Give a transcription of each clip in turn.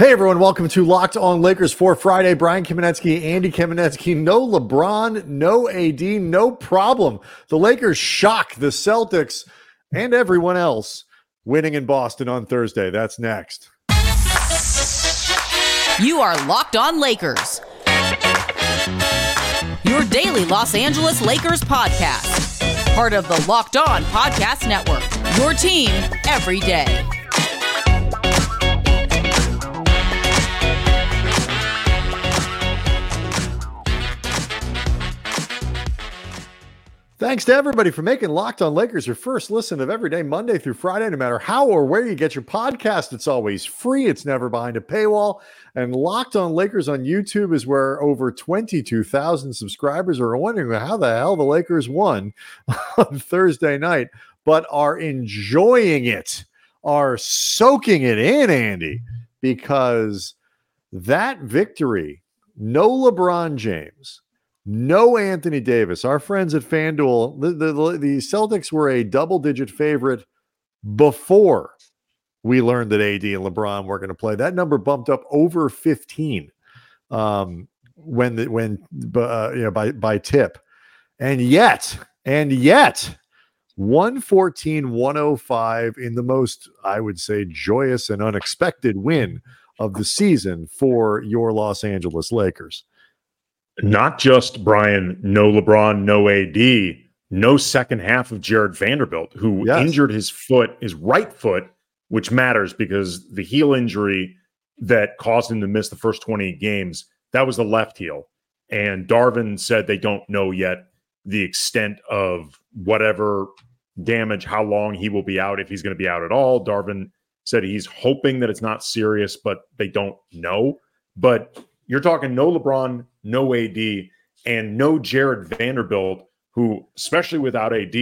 Hey everyone, welcome to Locked on Lakers for Friday. Brian Kamenetzky, Andy Kamenetzky, no LeBron, no AD, no problem. The Lakers shock the Celtics and everyone else winning in Boston on Thursday. That's next. You are Locked on Lakers, your daily Los Angeles Lakers podcast. Part of the Locked on Podcast Network, your team every day. Thanks to everybody for making Locked on Lakers your first listen of every day, Monday through Friday, no matter how or where you get your podcast. It's always free. It's never behind a paywall. And Locked on Lakers on YouTube is where over 22,000 subscribers are wondering how the hell the Lakers won on Thursday night, but are enjoying it, are soaking it in, Andy, because that victory, no LeBron James, no Anthony Davis. Our friends at FanDuel, the Celtics were a double-digit favorite before we learned that AD and LeBron were going to play. That number bumped up over 15 by tip, and yet 114-105 in the most, I would say, joyous and unexpected win of the season for your Los Angeles Lakers. Not just, Brian, no LeBron, no AD, no second half of Jarred Vanderbilt, who injured his right foot, which matters because the heel injury that caused him to miss the first 28 games, that was the left heel. And Darvin said they don't know yet the extent of whatever damage, how long he will be out, if he's going to be out at all. Darvin said he's hoping that it's not serious, but they don't know. But you're talking no LeBron, no AD, and no Jarred Vanderbilt, who, especially without AD,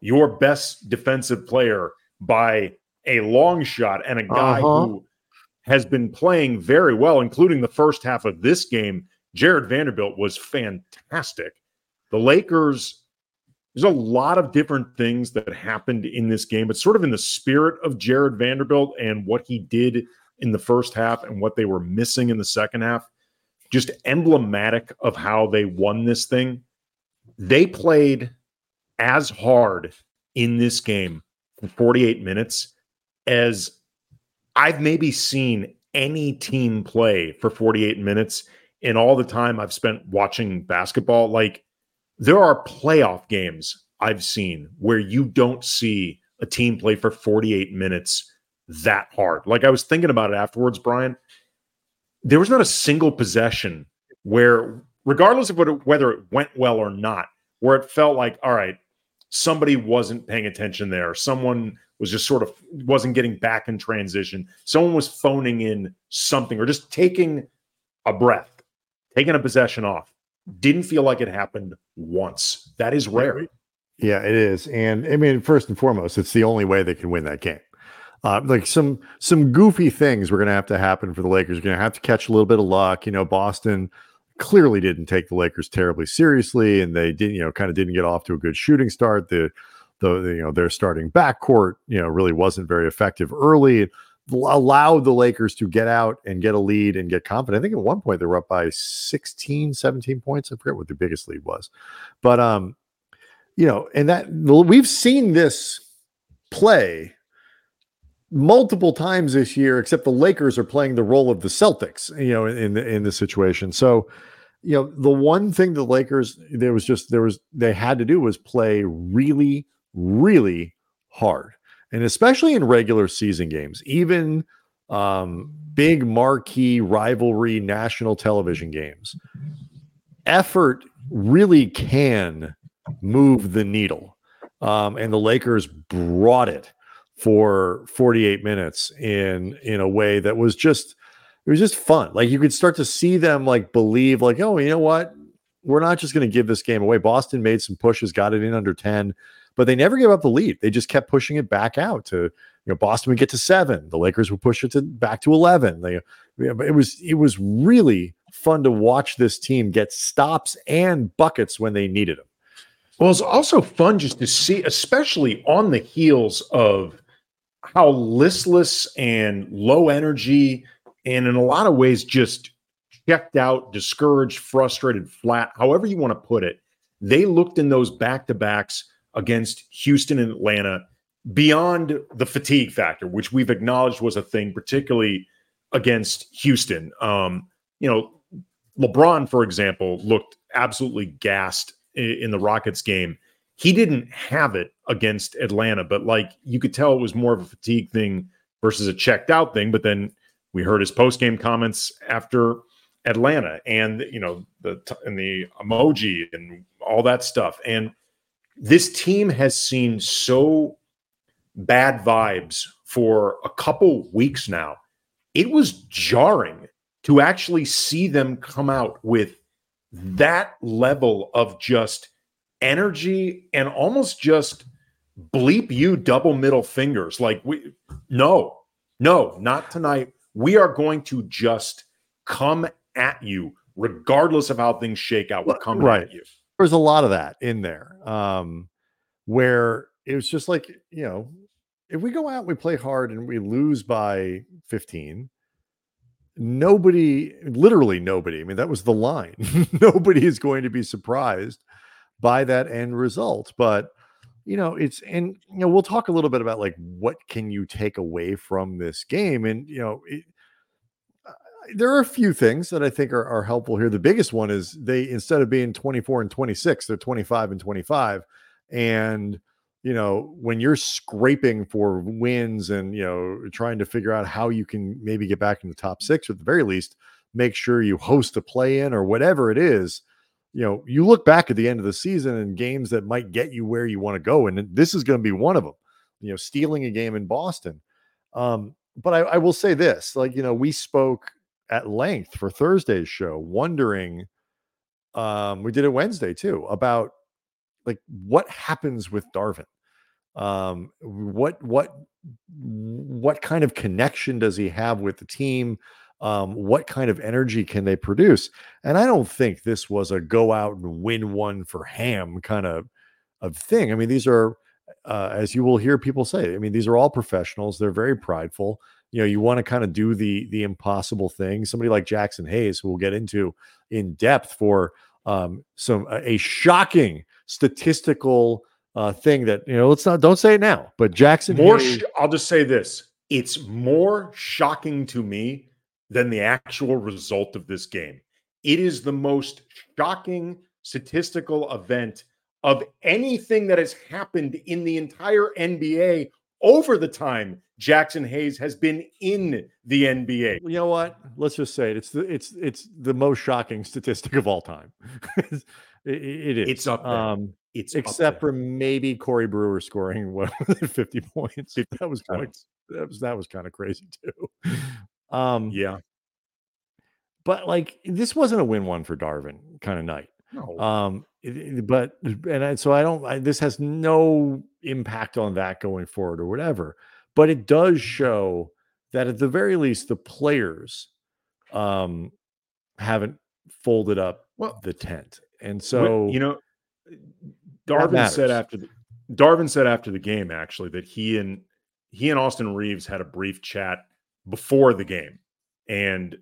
your best defensive player by a long shot, and a guy who has been playing very well, including the first half of this game. Jarred Vanderbilt was fantastic. The Lakers, there's a lot of different things that happened in this game, but sort of in the spirit of Jarred Vanderbilt and what he did in the first half and what they were missing in the second half. Just emblematic of how they won this thing. They played as hard in this game for 48 minutes as I've maybe seen any team play for 48 minutes in all the time I've spent watching basketball. Like, there are playoff games I've seen where you don't see a team play for 48 minutes that hard. Like, I was thinking about it afterwards, Brian. There was not a single possession where, regardless of whether it went well or not, where it felt like, all right, somebody wasn't paying attention there. Someone was just sort of wasn't getting back in transition. Someone was phoning in something or just taking a breath, taking a possession off. Didn't feel like it happened once. That is rare. Yeah, it is. And I mean, first and foremost, it's the only way they can win that game. Like some goofy things were going to happen for the Lakers. You're going to have to catch a little bit of luck. You know, Boston clearly didn't take the Lakers terribly seriously, and they didn't, you know, kind of didn't get off to a good shooting start. Their starting backcourt, you know, really wasn't very effective early. It allowed the Lakers to get out and get a lead and get confident. I think at one point they were up by 16, 17 points. I forget what the biggest lead was, but you know, and that we've seen this play multiple times this year, except the Lakers are playing the role of the Celtics, you know, in the situation. So, you know, the one thing the Lakers, they had to do was play really, really hard. And especially in regular season games, even big marquee rivalry national television games, effort really can move the needle. And the Lakers brought it for 48 minutes in a way that was just, it was just fun. Like, you could start to see them like believe, like, oh, you know what? We're not just going to give this game away. Boston made some pushes, got it in under 10, but they never gave up the lead. They just kept pushing it back out to, you know, Boston would get to 7. The Lakers would push it back to 11. It was really fun to watch this team get stops and buckets when they needed them. Well, it's also fun just to see, especially on the heels of how listless and low energy and in a lot of ways just checked out, discouraged, frustrated, flat, however you want to put it. They looked in those back-to-backs against Houston and Atlanta beyond the fatigue factor, which we've acknowledged was a thing, particularly against Houston. LeBron, for example, looked absolutely gassed in the Rockets game. He didn't have it against Atlanta, but you could tell it was more of a fatigue thing versus a checked out thing. But then we heard his post-game comments after Atlanta and, and the emoji and all that stuff. And this team has seen so bad vibes for a couple weeks now. It was jarring to actually see them come out with that level of just energy and almost just bleep you double middle fingers. No, not tonight. We are going to just come at you regardless of how things shake out. We're coming at you. There's a lot of that in there where it was just if we go out and we play hard and we lose by 15, literally nobody. I mean, that was the line. Nobody is going to be surprised by that end result. But, we'll talk a little bit about what can you take away from this game? And, there are a few things that I think are helpful here. The biggest one is they, instead of being 24 and 26, they're 25 and 25. And, when you're scraping for wins and, trying to figure out how you can maybe get back in the top six, or at the very least, make sure you host a play-in or whatever it is, you look back at the end of the season and games that might get you where you want to go. And this is going to be one of them, stealing a game in Boston. But I will say this, we spoke at length for Thursday's show, wondering, we did it Wednesday too, about what happens with Darvin? What kind of connection does he have with the team? What kind of energy can they produce? And I don't think this was a go out and win one for ham kind of thing. I mean, these are, as you will hear people say, I mean, these are all professionals. They're very prideful. You want to kind of do the impossible thing. Somebody like Jaxson Hayes, who we'll get into in depth for a shocking statistical thing that, don't say it now, but Jaxson Hayes. I'll just say this. It's more shocking to me than the actual result of this game. It is the most shocking statistical event of anything that has happened in the entire NBA over the time Jaxson Hayes has been in the NBA. You know what? Let's just say it. It's the most shocking statistic of all time. it is. It's up there. It's except up there for maybe Corey Brewer scoring 50 points. That was kind of crazy too. Yeah. But this wasn't a win one for Darvin kind of night. No. This has no impact on that going forward or whatever, but it does show that at the very least, the players, haven't folded up the tent. And so, Darvin said after the game, actually, that he and Austin Reaves had a brief chat before the game. And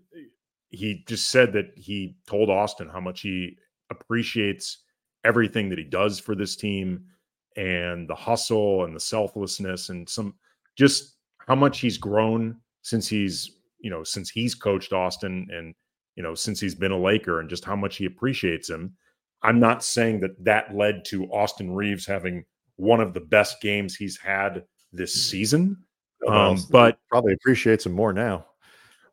he just said that he told Austin how much he appreciates everything that he does for this team and the hustle and the selflessness and just how much he's grown since he's coached Austin and, since he's been a Laker, and just how much he appreciates him. I'm not saying that led to Austin Reaves having one of the best games he's had this season, but probably appreciates him more now.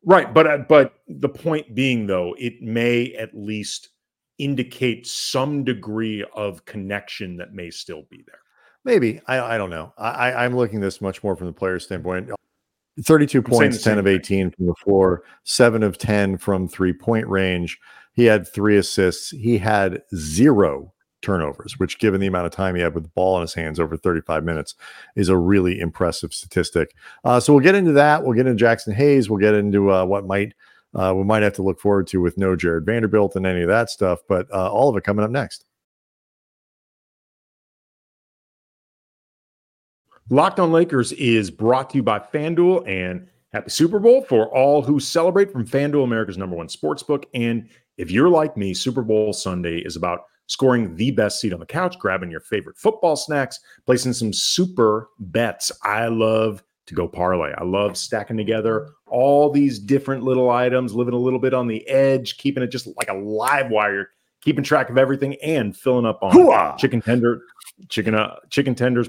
Right. But the point being, though, it may at least indicate some degree of connection that may still be there. Maybe. I don't know. I'm looking at this much more from the player's standpoint. 32 points, 10 of 18 from the floor, 7 of 10 from three-point range. He had 3 assists. He had 0 turnovers, which, given the amount of time he had with the ball in his hands over 35 minutes, is a really impressive statistic. So we'll get into that. We'll get into Jaxson Hayes. We'll get into we might have to look forward to with no Jarred Vanderbilt and any of that stuff, but all of it coming up next. Locked on Lakers is brought to you by FanDuel, and Happy Super Bowl for all who celebrate from FanDuel, America's #1 sportsbook. And if you're like me, Super Bowl Sunday is about scoring the best seat on the couch, grabbing your favorite football snacks, placing some super bets. I love to go parlay. I love stacking together all these different little items, living a little bit on the edge, keeping it just like a live wire, keeping track of everything, and filling up on chicken tenders,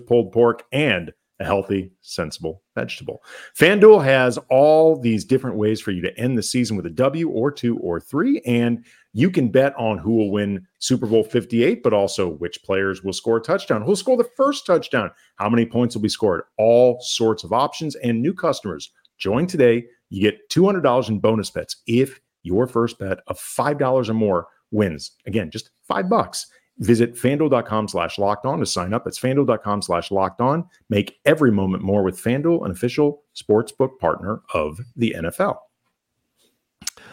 pulled pork, and a healthy, sensible vegetable. FanDuel has all these different ways for you to end the season with a W or two or three, and you can bet on who will win Super Bowl 58, but also which players will score a touchdown, who'll score the first touchdown, how many points will be scored, all sorts of options. And new customers, join today. You get $200 in bonus bets if your first bet of $5 or more wins. Again, just $5. Visit FanDuel.com/lockedon to sign up. It's FanDuel.com/lockedon. Make every moment more with FanDuel, an official sportsbook partner of the NFL.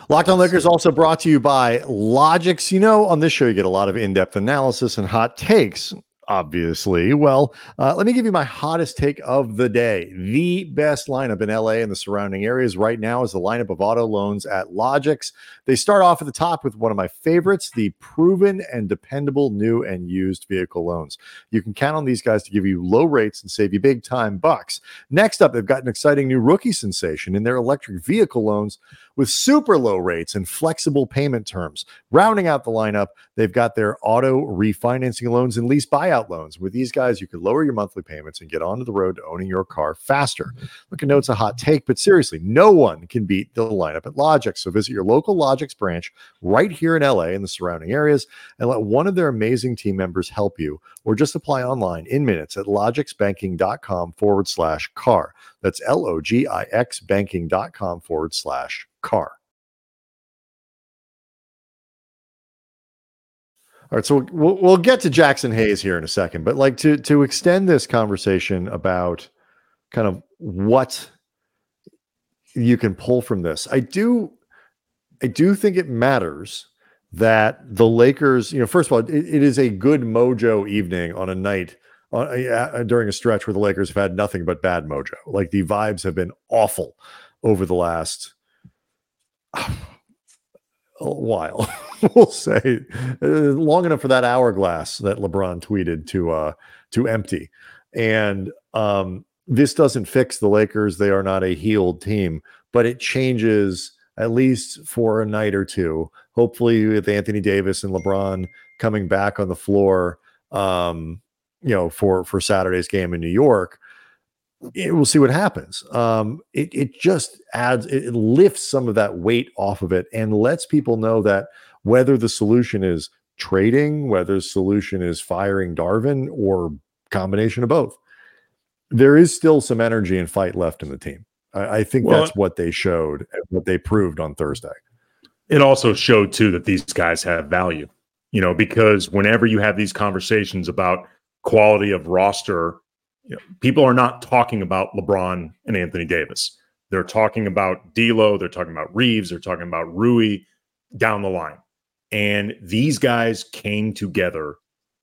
Locked on Lakers also brought to you by Logix. You know, on this show, you get a lot of in-depth analysis and hot takes, obviously. Well, let me give you my hottest take of the day. The best lineup in LA and the surrounding areas right now is the lineup of auto loans at Logix. They start off at the top with one of my favorites, the proven and dependable new and used vehicle loans. You can count on these guys to give you low rates and save you big time bucks. Next up, they've got an exciting new rookie sensation in their electric vehicle loans with super low rates and flexible payment terms. Rounding out the lineup, they've got their auto refinancing loans and lease buyout loans. With these guys, you can lower your monthly payments and get onto the road to owning your car faster. Look, I know it's a hot take, but seriously, no one can beat the lineup at Logix. So visit your local Logix branch right here in LA and the surrounding areas and let one of their amazing team members help you, or just apply online in minutes at logixbanking.com/car. That's Logix banking.com/car. All right, so we'll get to Jaxson Hayes here in a second, but like to extend this conversation about kind of what you can pull from this, I do think it matters that the Lakers, you know, first of all, it is a good mojo evening on a night during a stretch where the Lakers have had nothing but bad mojo. Like, the vibes have been awful over the last a while, we'll say, long enough for that hourglass that LeBron tweeted to empty. And this doesn't fix the Lakers. They are not a healed team, but it changes at least for a night or two. Hopefully, with Anthony Davis and LeBron coming back on the floor, for Saturday's game in New York, we'll see what happens. It just adds, it lifts some of that weight off of it and lets people know that whether the solution is trading, whether the solution is firing Darvin, or combination of both, there is still some energy and fight left in the team. I think that's what they showed and what they proved on Thursday. It also showed, too, that these guys have value, you know, because whenever you have these conversations about quality of roster, you know, people are not talking about LeBron and Anthony Davis. They're talking about D'Lo. They're talking about Reaves. They're talking about Rui down the line. And these guys came together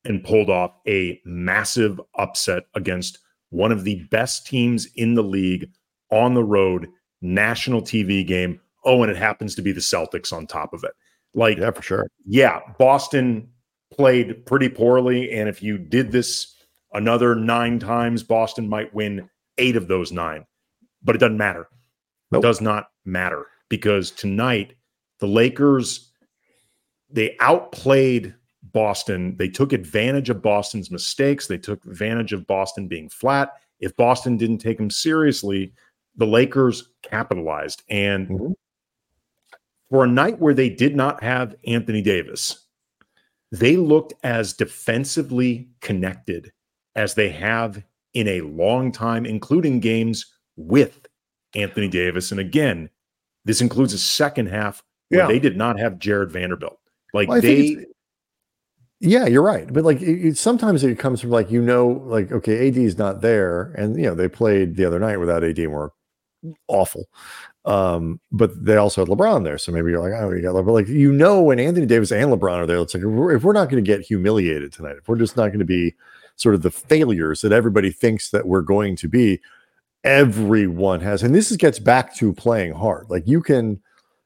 and pulled off a massive upset against one of the best teams in the league on the road, national TV game. Oh, and it happens to be the Celtics on top of it. Like, yeah, for sure. Yeah, Boston played pretty poorly. And if you did this another 9 times, Boston might win 8 of those 9, but it doesn't matter. Nope. It does not matter, because tonight the Lakers, they outplayed Boston. They took advantage of Boston's mistakes. They took advantage of Boston being flat. If Boston didn't take them seriously, the Lakers capitalized. And for a night where they did not have Anthony Davis, they looked as defensively connected as they have in a long time, including games with Anthony Davis. And again, this includes a second half where they did not have Jarred Vanderbilt. Like, you're right. But like, sometimes it comes from like, you know, like, okay, AD is not there. And, you know, they played the other night without AD and were awful. But they also had LeBron there. So maybe you're like, oh, you got LeBron. Like, you know, when Anthony Davis and LeBron are there, it's like, if we're not going to get humiliated tonight, if we're just not going to be sort of the failures that everybody thinks that we're going to be, everyone has. And this gets back to playing hard. Like you can,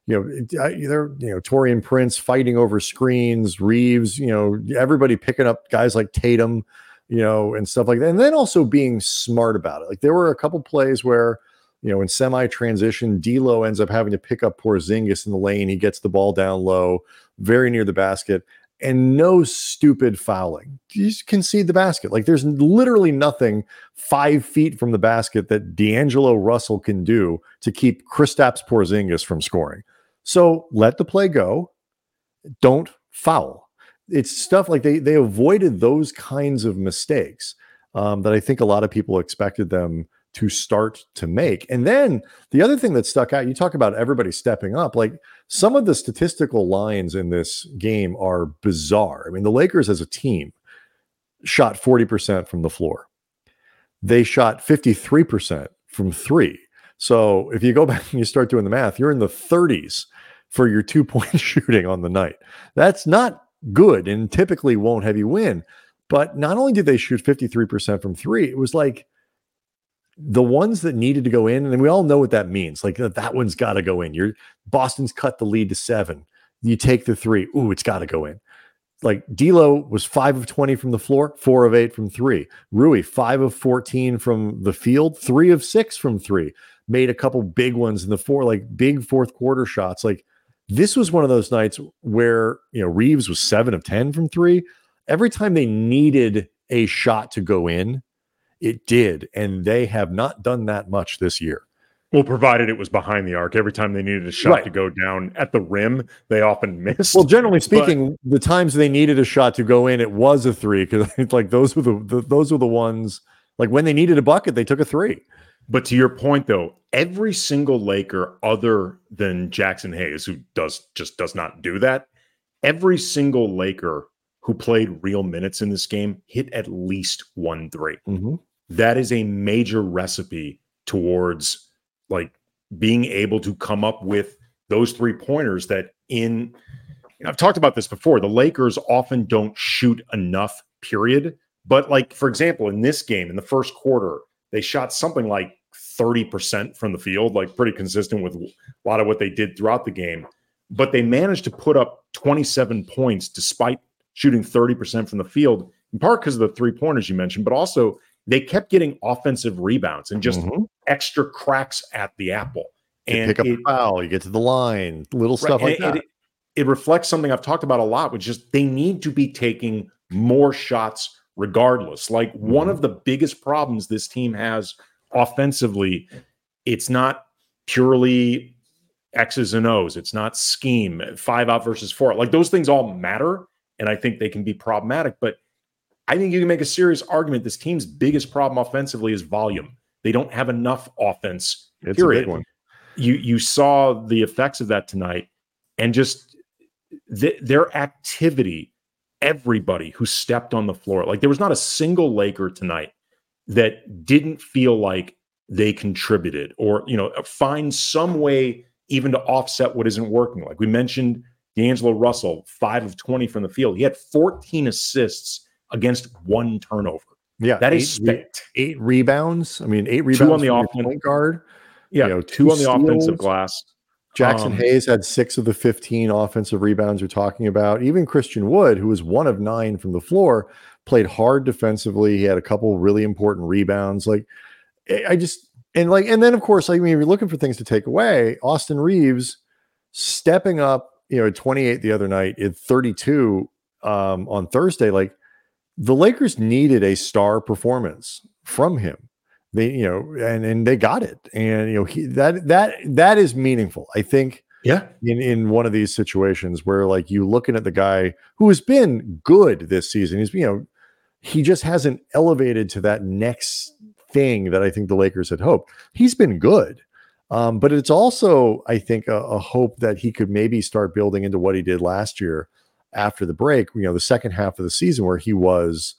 Taurean Prince fighting over screens, Reaves, everybody picking up guys like Tatum, and stuff like that. And then also being smart about it. Like there were a couple plays where, in semi-transition, D'Lo ends up having to pick up Porzingis in the lane. He gets the ball down low, very near the basket, and no stupid fouling. You just concede the basket. Like there's literally nothing 5 feet from the basket that D'Angelo Russell can do to keep Kristaps Porzingis from scoring. So let the play go. Don't foul. It's stuff like they avoided those kinds of mistakes that I think a lot of people expected them to start to make. And then the other thing that stuck out, you talk about everybody stepping up, like some of the statistical lines in this game are bizarre. I mean, the Lakers as a team shot 40% from the floor. They shot 53% from three. So if you go back and you start doing the math, you're in the 30s for your 2-point shooting on the night. That's not good and typically won't have you win. But not only did they shoot 53% from three, it was like, the ones that needed to go in, and we all know what that means. Like that one's got to go in. Boston's cut the lead to 7. You take the 3. Ooh, it's got to go in. Like D'Lo was 5 of 20 from the floor, 4 of 8 from 3. Rui, 5 of 14 from the field, 3 of 6 from 3. Made a couple big ones in the four, like big fourth quarter shots. Like this was one of those nights where, Reaves was 7 of 10 from 3. Every time they needed a shot to go in, it did, and they have not done that much this year. Well, provided it was behind the arc. Every time they needed a shot to go down at the rim, they often missed. Well, generally speaking, the times they needed a shot to go in, it was a 3, because like those were the ones, like when they needed a bucket, they took a 3. But to your point, though, every single Laker other than Jaxson Hayes, who does not do that, every single Laker who played real minutes in this game hit at least 1 3. Mm-hmm. That is a major recipe towards like being able to come up with those 3-pointers that I've talked about this before. The Lakers often don't shoot enough, period. But like, for example, in this game, in the first quarter, they shot something like 30% from the field, like pretty consistent with a lot of what they did throughout the game. But they managed to put up 27 points despite shooting 30% from the field, in part because of the 3-pointers you mentioned, but also they kept getting offensive rebounds and just extra cracks at the apple. And you pick up a foul, you get to the line, little stuff like that. It reflects something I've talked about a lot, which is they need to be taking more shots regardless. Like one of the biggest problems this team has offensively, it's not purely X's and O's. It's not scheme, 5 out versus 4. Like those things all matter. And I think they can be problematic, but I think you can make a serious argument. This team's biggest problem offensively is volume. They don't have enough offense, period. It's a big one. You saw the effects of that tonight, and just their activity, everybody who stepped on the floor. Like there was not a single Laker tonight that didn't feel like they contributed or, find some way even to offset what isn't working. Like we mentioned, D'Angelo Russell, 5 of 20 from the field. He had 14 assists against 1 turnover. Yeah. That is 8 rebounds. I mean, 8 rebounds. 2 on the offensive guard. Yeah. 2 on the offensive glass. Jaxson Hayes had 6 of the 15 offensive rebounds you're talking about. Even Christian Wood, who was 1 of 9 from the floor, played hard defensively. He had a couple really important rebounds. Like, I just, and like, and then of course, I mean, if you're looking for things to take away, Austin Reaves stepping up. At 28 the other night, at 32 on Thursday, like the Lakers needed a star performance from him. They, and they got it. And, that is meaningful, I think. Yeah. In one of these situations where like you looking at the guy who has been good this season, he's, he just hasn't elevated to that next thing that I think the Lakers had hoped. He's been good. But it's also, I think, a hope that he could maybe start building into what he did last year after the break, the second half of the season where he was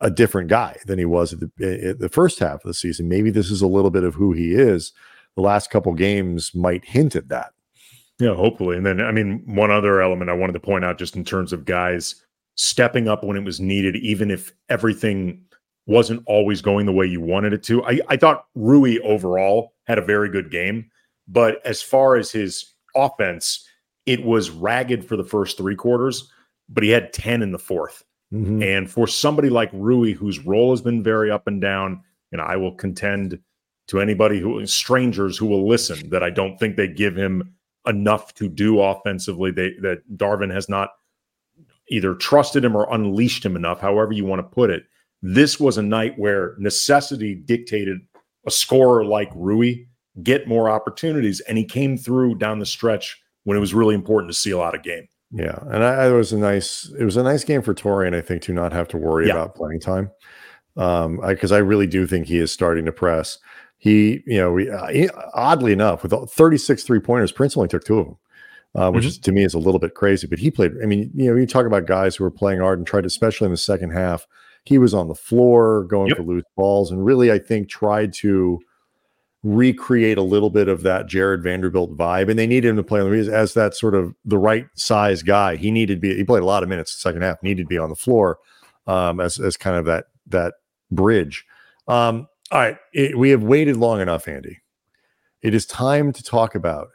a different guy than he was at the first half of the season. Maybe this is a little bit of who he is. The last couple games might hint at that. Yeah, hopefully. And then, I mean, one other element I wanted to point out just in terms of guys stepping up when it was needed, even if everything wasn't always going the way you wanted it to. I thought Rui overall had a very good game, but as far as his offense, it was ragged for the first three quarters, but he had 10 in the fourth. Mm-hmm. And for somebody like Rui, whose role has been very up and down, and I will contend to anybody who, strangers who will listen, that I don't think they give him enough to do offensively. That Darvin has not either trusted him or unleashed him enough, however you want to put it. This was a night where necessity dictated a scorer like Rui get more opportunities, and he came through down the stretch when it was really important to seal out a game. Yeah, and it was a nice game for Taurean, I think, to not have to worry about playing time, because I really do think he is starting to press. He, oddly enough, with 36 three-pointers, Prince only took two of them, which is, to me, is a little bit crazy. But he played. I mean, you talk about guys who were playing hard and tried, especially in the second half. He was on the floor going for loose balls, and really, I think, tried to recreate a little bit of that Jarred Vanderbilt vibe, and they needed him to play on the as that sort of the right size guy. He needed to be. He played a lot of minutes in the second half. Needed to be on the floor as kind of that bridge. All right, we have waited long enough, Andy. It is time to talk about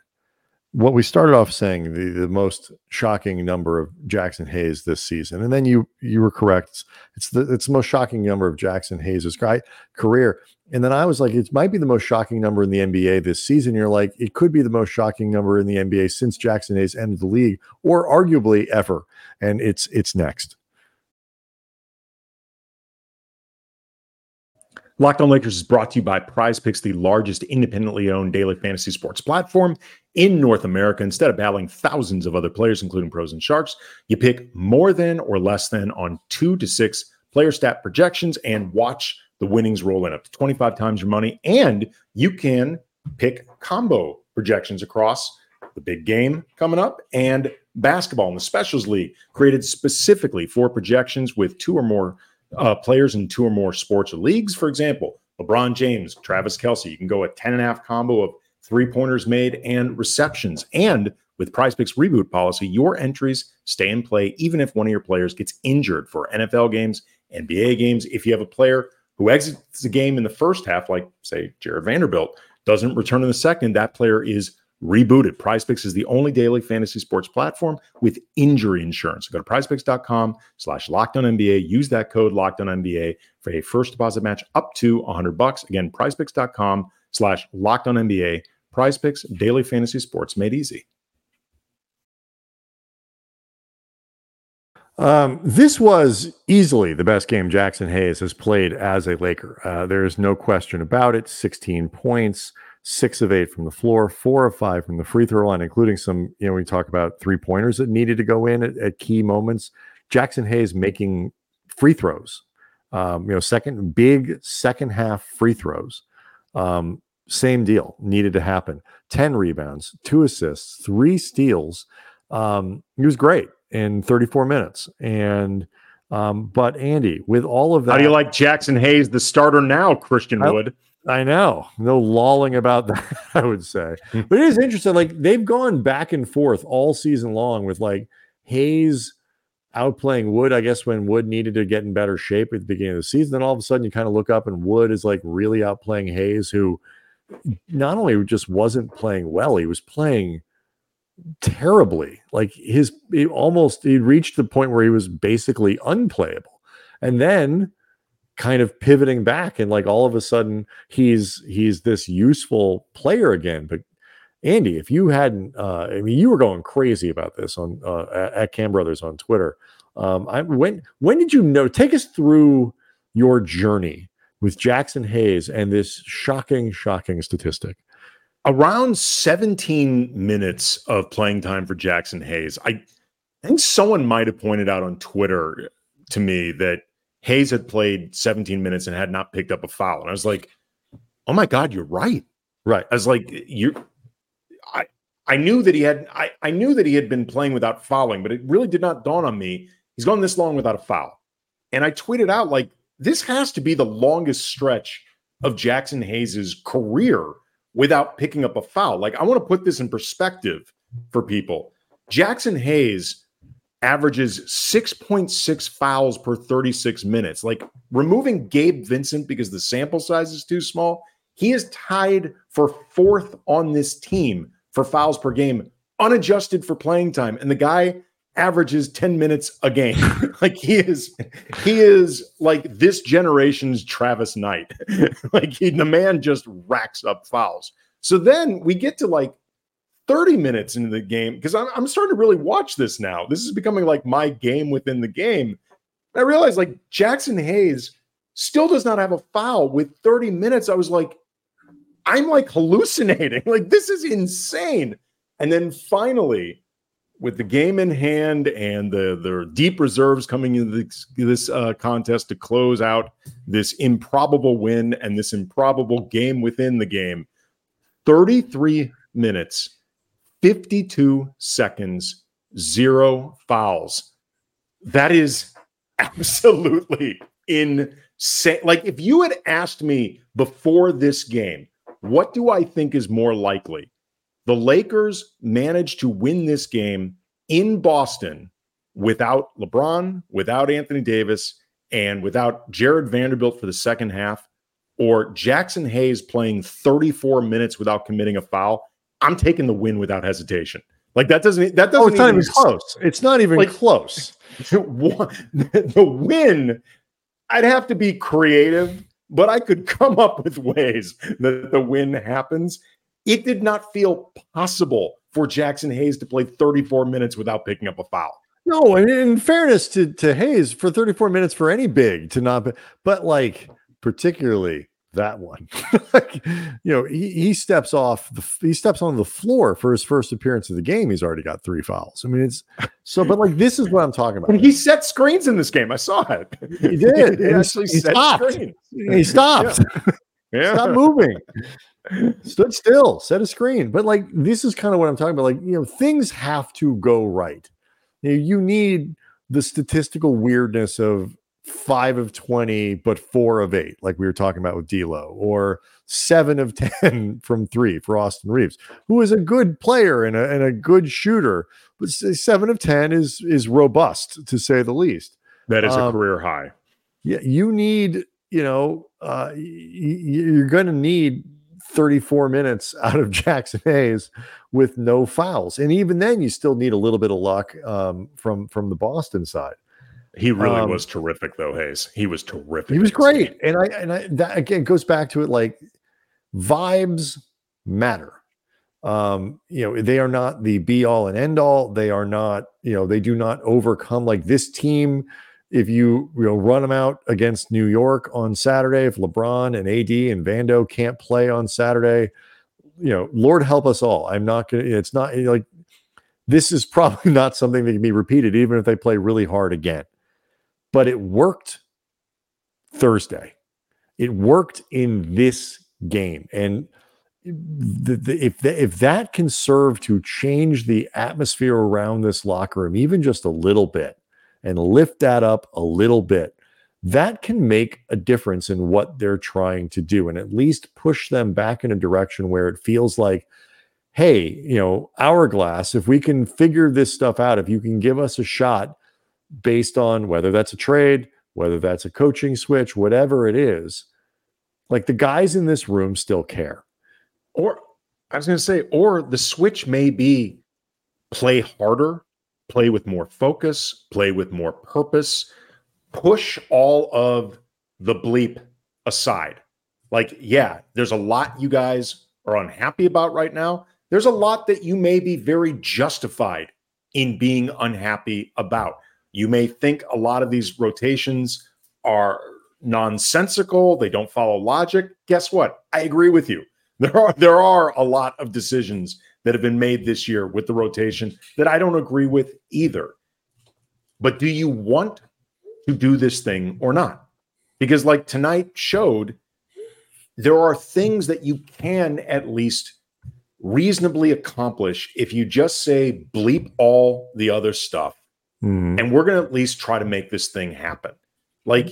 what we started off saying: the most shocking number of Jaxson Hayes this season, and then you were correct. It's the most shocking number of Jaxson Hayes' career. And then I was like, it might be the most shocking number in the NBA this season. You're like, it could be the most shocking number in the NBA since Jaxson Hayes ended the league, or arguably ever. And it's next. Locked on Lakers is brought to you by Prize Picks, the largest independently owned daily fantasy sports platform in North America. Instead of battling thousands of other players, including pros and sharks, you pick more than or less than on 2 to 6 player stat projections and watch the winnings roll in up to 25 times your money, and you can pick combo projections across the big game coming up and basketball in the Specials League, created specifically for projections with two or more players in two or more sports or leagues. For example, LeBron James, Travis Kelsey, you can go a 10.5 combo of three-pointers made and receptions. And with Prize Picks Reboot Policy, your entries stay in play even if one of your players gets injured for NFL games, NBA games. If you have a player who exits the game in the first half, like, say, Jarred Vanderbilt, doesn't return in the second, that player is rebooted. PrizePicks is the only daily fantasy sports platform with injury insurance. Go to prizepicks.com/LockedOnNBA. Use that code LockedOnNBA for a first deposit match up to $100. Again, prizepicks.com/LockedOnNBA. PrizePicks, daily fantasy sports made easy. This was easily the best game Jaxson Hayes has played as a Laker. There is no question about it. 16 points, 6 of 8 from the floor, 4 of 5 from the free throw line, including some, we talk about three-pointers that needed to go in at key moments. Jaxson Hayes making free throws, second half free throws. Same deal, needed to happen. 10 rebounds, 2 assists, 3 steals. He was great in 34 minutes. And but Andy, with all of that, how do you like Jaxson Hayes, the starter now, Christian Wood? I know, no lolling about that, I would say. But it is interesting, like they've gone back and forth all season long with like Hayes outplaying Wood, I guess, when Wood needed to get in better shape at the beginning of the season. Then all of a sudden you kind of look up and Wood is like really outplaying Hayes, who not only just wasn't playing well, he was playing terribly. Like he reached the point where he was basically unplayable, and then kind of pivoting back, and like all of a sudden he's this useful player again. But Andy, if you hadn't, you were going crazy about this on at Cam Brothers on Twitter. When did you know? Take us through your journey with Jaxson Hayes and this shocking statistic. Around 17 minutes of playing time for Jaxson Hayes. I think someone might have pointed out on Twitter to me that Hayes had played 17 minutes and had not picked up a foul. And I was like, oh my God, you're right. Right. I was like, I knew that he had been playing without fouling, but it really did not dawn on me he's gone this long without a foul. And I tweeted out, like, this has to be the longest stretch of Jaxson Hayes' career without picking up a foul. Like, I want to put this in perspective for people. Jaxson Hayes averages 6.6 fouls per 36 minutes. Like, removing Gabe Vincent because the sample size is too small, he is tied for fourth on this team for fouls per game, unadjusted for playing time. And the guy averages 10 minutes a game. Like, he is like this generation's Travis Knight. Like, the man just racks up fouls. So then we get to like 30 minutes into the game, because I'm starting to really watch this now. This is becoming like my game within the game. And I realized, like, Jaxson Hayes still does not have a foul with 30 minutes. I was like, I'm like hallucinating. Like, this is insane. And then finally, with the game in hand and the deep reserves coming into this contest to close out this improbable win and this improbable game within the game, 33 minutes, 52 seconds, 0 fouls. That is absolutely insane. Like, if you had asked me before this game, what do I think is more likely? The Lakers managed to win this game in Boston without LeBron, without Anthony Davis, and without Jarred Vanderbilt for the second half, or Jaxson Hayes playing 34 minutes without committing a foul. I'm taking the win without hesitation. Like, that doesn't it's not even close. It's not even like, close. The win, I'd have to be creative, but I could come up with ways that the win happens. It did not feel possible for Jaxson Hayes to play 34 minutes without picking up a foul. No, and in fairness to Hayes, for 34 minutes for any big to not, but like particularly that one, like, you know, he steps on the floor for his first appearance of the game. He's already got 3 fouls. I mean, it's so, but like, this is what I'm talking about. And he set screens in this game. I saw it. He did. He stopped. Yeah. Stop moving. Stood still, set a screen. But like, this is kind of what I'm talking about. Like, you know, things have to go right. You need the statistical weirdness of 5 of 20, but 4 of 8, like we were talking about with D'Lo, or 7 of 10 from 3 for Austin Reaves, who is a good player and a good shooter. But 7 of 10 is robust, to say the least. That is a career high. Yeah, you need, you know, you're going to need 34 minutes out of Jaxson Hayes with no fouls. And even then you still need a little bit of luck from the Boston side. He really was terrific though, Hayes. He was terrific. He was great. And I that again goes back to it, like, vibes matter. You know, they are not the be all and end all. They are not, you know, they do not overcome, like, this team. If you run them out against New York on Saturday, if LeBron and AD and Vando can't play on Saturday, you know, Lord help us all. I'm not going to, it's not like, this is probably not something that can be repeated, even if they play really hard again. But it worked Thursday. It worked in this game. And if that can serve to change the atmosphere around this locker room, even just a little bit, and lift that up a little bit, that can make a difference in what they're trying to do, and at least push them back in a direction where it feels like, hey, you know, hourglass, if we can figure this stuff out, if you can give us a shot based on whether that's a trade, whether that's a coaching switch, whatever it is, like, the guys in this room still care. Or I was going to say, or the switch may be play harder, play with more focus, play with more purpose, push all of the bleep aside. Like, yeah, there's a lot you guys are unhappy about right now. There's a lot that you may be very justified in being unhappy about. You may think a lot of these rotations are nonsensical. They don't follow logic. Guess what? I agree with you. There are a lot of decisions that have been made this year with the rotation that I don't agree with either. But do you want to do this thing or not? Because, like tonight showed, there are things that you can at least reasonably accomplish if you just say bleep all the other stuff. Mm-hmm. And we're going to at least try to make this thing happen. Like,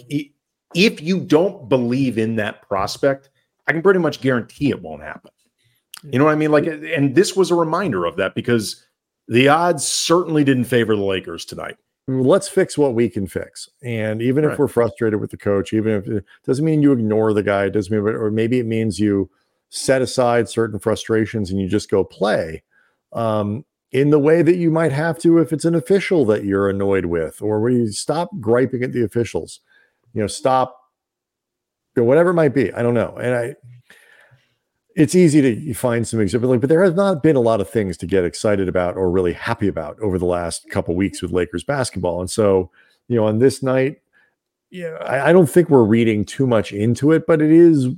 if you don't believe in that prospect, I can pretty much guarantee it won't happen. You know what I mean? Like, and this was a reminder of that, because the odds certainly didn't favor the Lakers tonight. let's fix what we can fix. And even if we're frustrated with the coach, even if it doesn't mean you ignore the guy, it doesn't mean, or maybe it means you set aside certain frustrations and you just go play in the way that you might have to if it's an official that you're annoyed with, or where you stop griping at the officials, you know, stop, or whatever it might be. I don't know. And it's easy to find some exhibit, but there has not been a lot of things to get excited about or really happy about over the last couple weeks with Lakers basketball. And so, you know, on this night, I don't think we're reading too much into it, but it is, you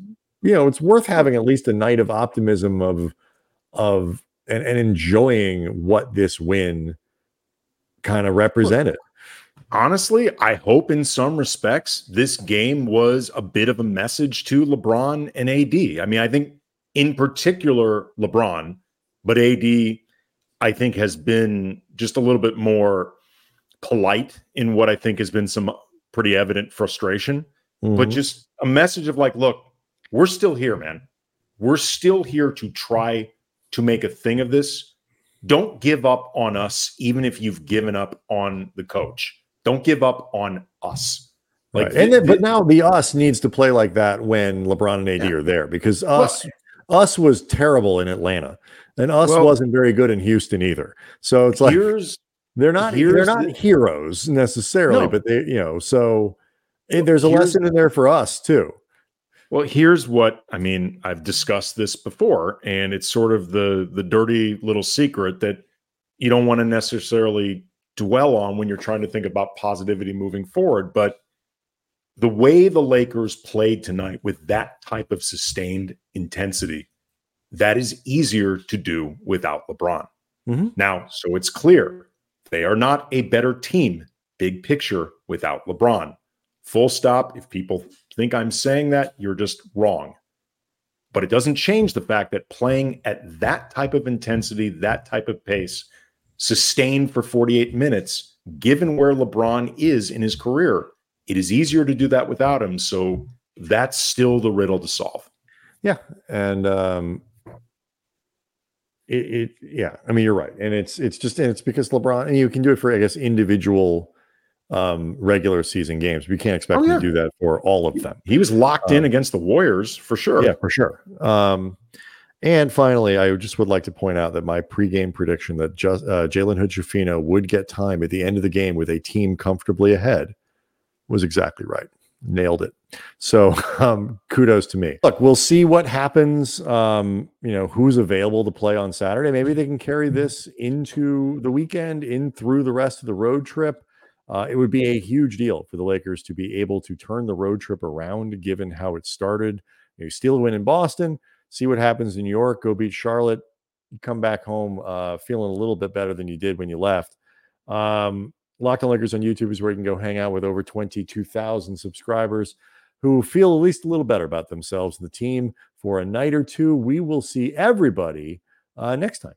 know, it's worth having at least a night of optimism and enjoying what this win kind of represented. Honestly, I hope in some respects this game was a bit of a message to LeBron and AD. I mean, I think in particular LeBron, but AD, I think, has been just a little bit more polite in what I think has been some pretty evident frustration. Mm-hmm. But just a message of like, look, we're still here, man. We're still here to try to make a thing of this. Don't give up on us, even if you've given up on the coach. Don't give up on us. Like, right. But now the us needs to play like that when LeBron and AD are there, because us was terrible in Atlanta, and wasn't very good in Houston either. So it's like they're not heroes necessarily, but they, you know, so there's a lesson in there for us too. Well, here's what I mean. I've discussed this before, and it's sort of the dirty little secret that you don't want to necessarily dwell on when you're trying to think about positivity moving forward. But the way the Lakers played tonight with that type of sustained intensity, that is easier to do without LeBron. Mm-hmm. Now, so it's clear they are not a better team, big picture, without LeBron. Full stop. If people think I'm saying that, you're just wrong. But it doesn't change the fact that playing at that type of intensity, that type of pace, sustained for 48 minutes, given where LeBron is in his career, it is easier to do that without him. So that's still the riddle to solve. Yeah. And I mean, you're right. And it's because LeBron, and you can do it for, I guess, individual regular season games. We can't expect him to do that for all of them. He was locked in against the Warriors for sure. Yeah, for sure. And finally, I just would like to point out that my pregame prediction that Jalen Hood-Schifino would get time at the end of the game with a team comfortably ahead was exactly right. Nailed it. So kudos to me. Look, we'll see what happens, you know, who's available to play on Saturday. Maybe they can carry this into the weekend, in through the rest of the road trip. It would be a huge deal for the Lakers to be able to turn the road trip around, given how it started. You steal a win in Boston, see what happens in New York, go beat Charlotte, come back home feeling a little bit better than you did when you left. Locked on Lakers on YouTube is where you can go hang out with over 22,000 subscribers who feel at least a little better about themselves and the team for a night or two. We will see everybody next time.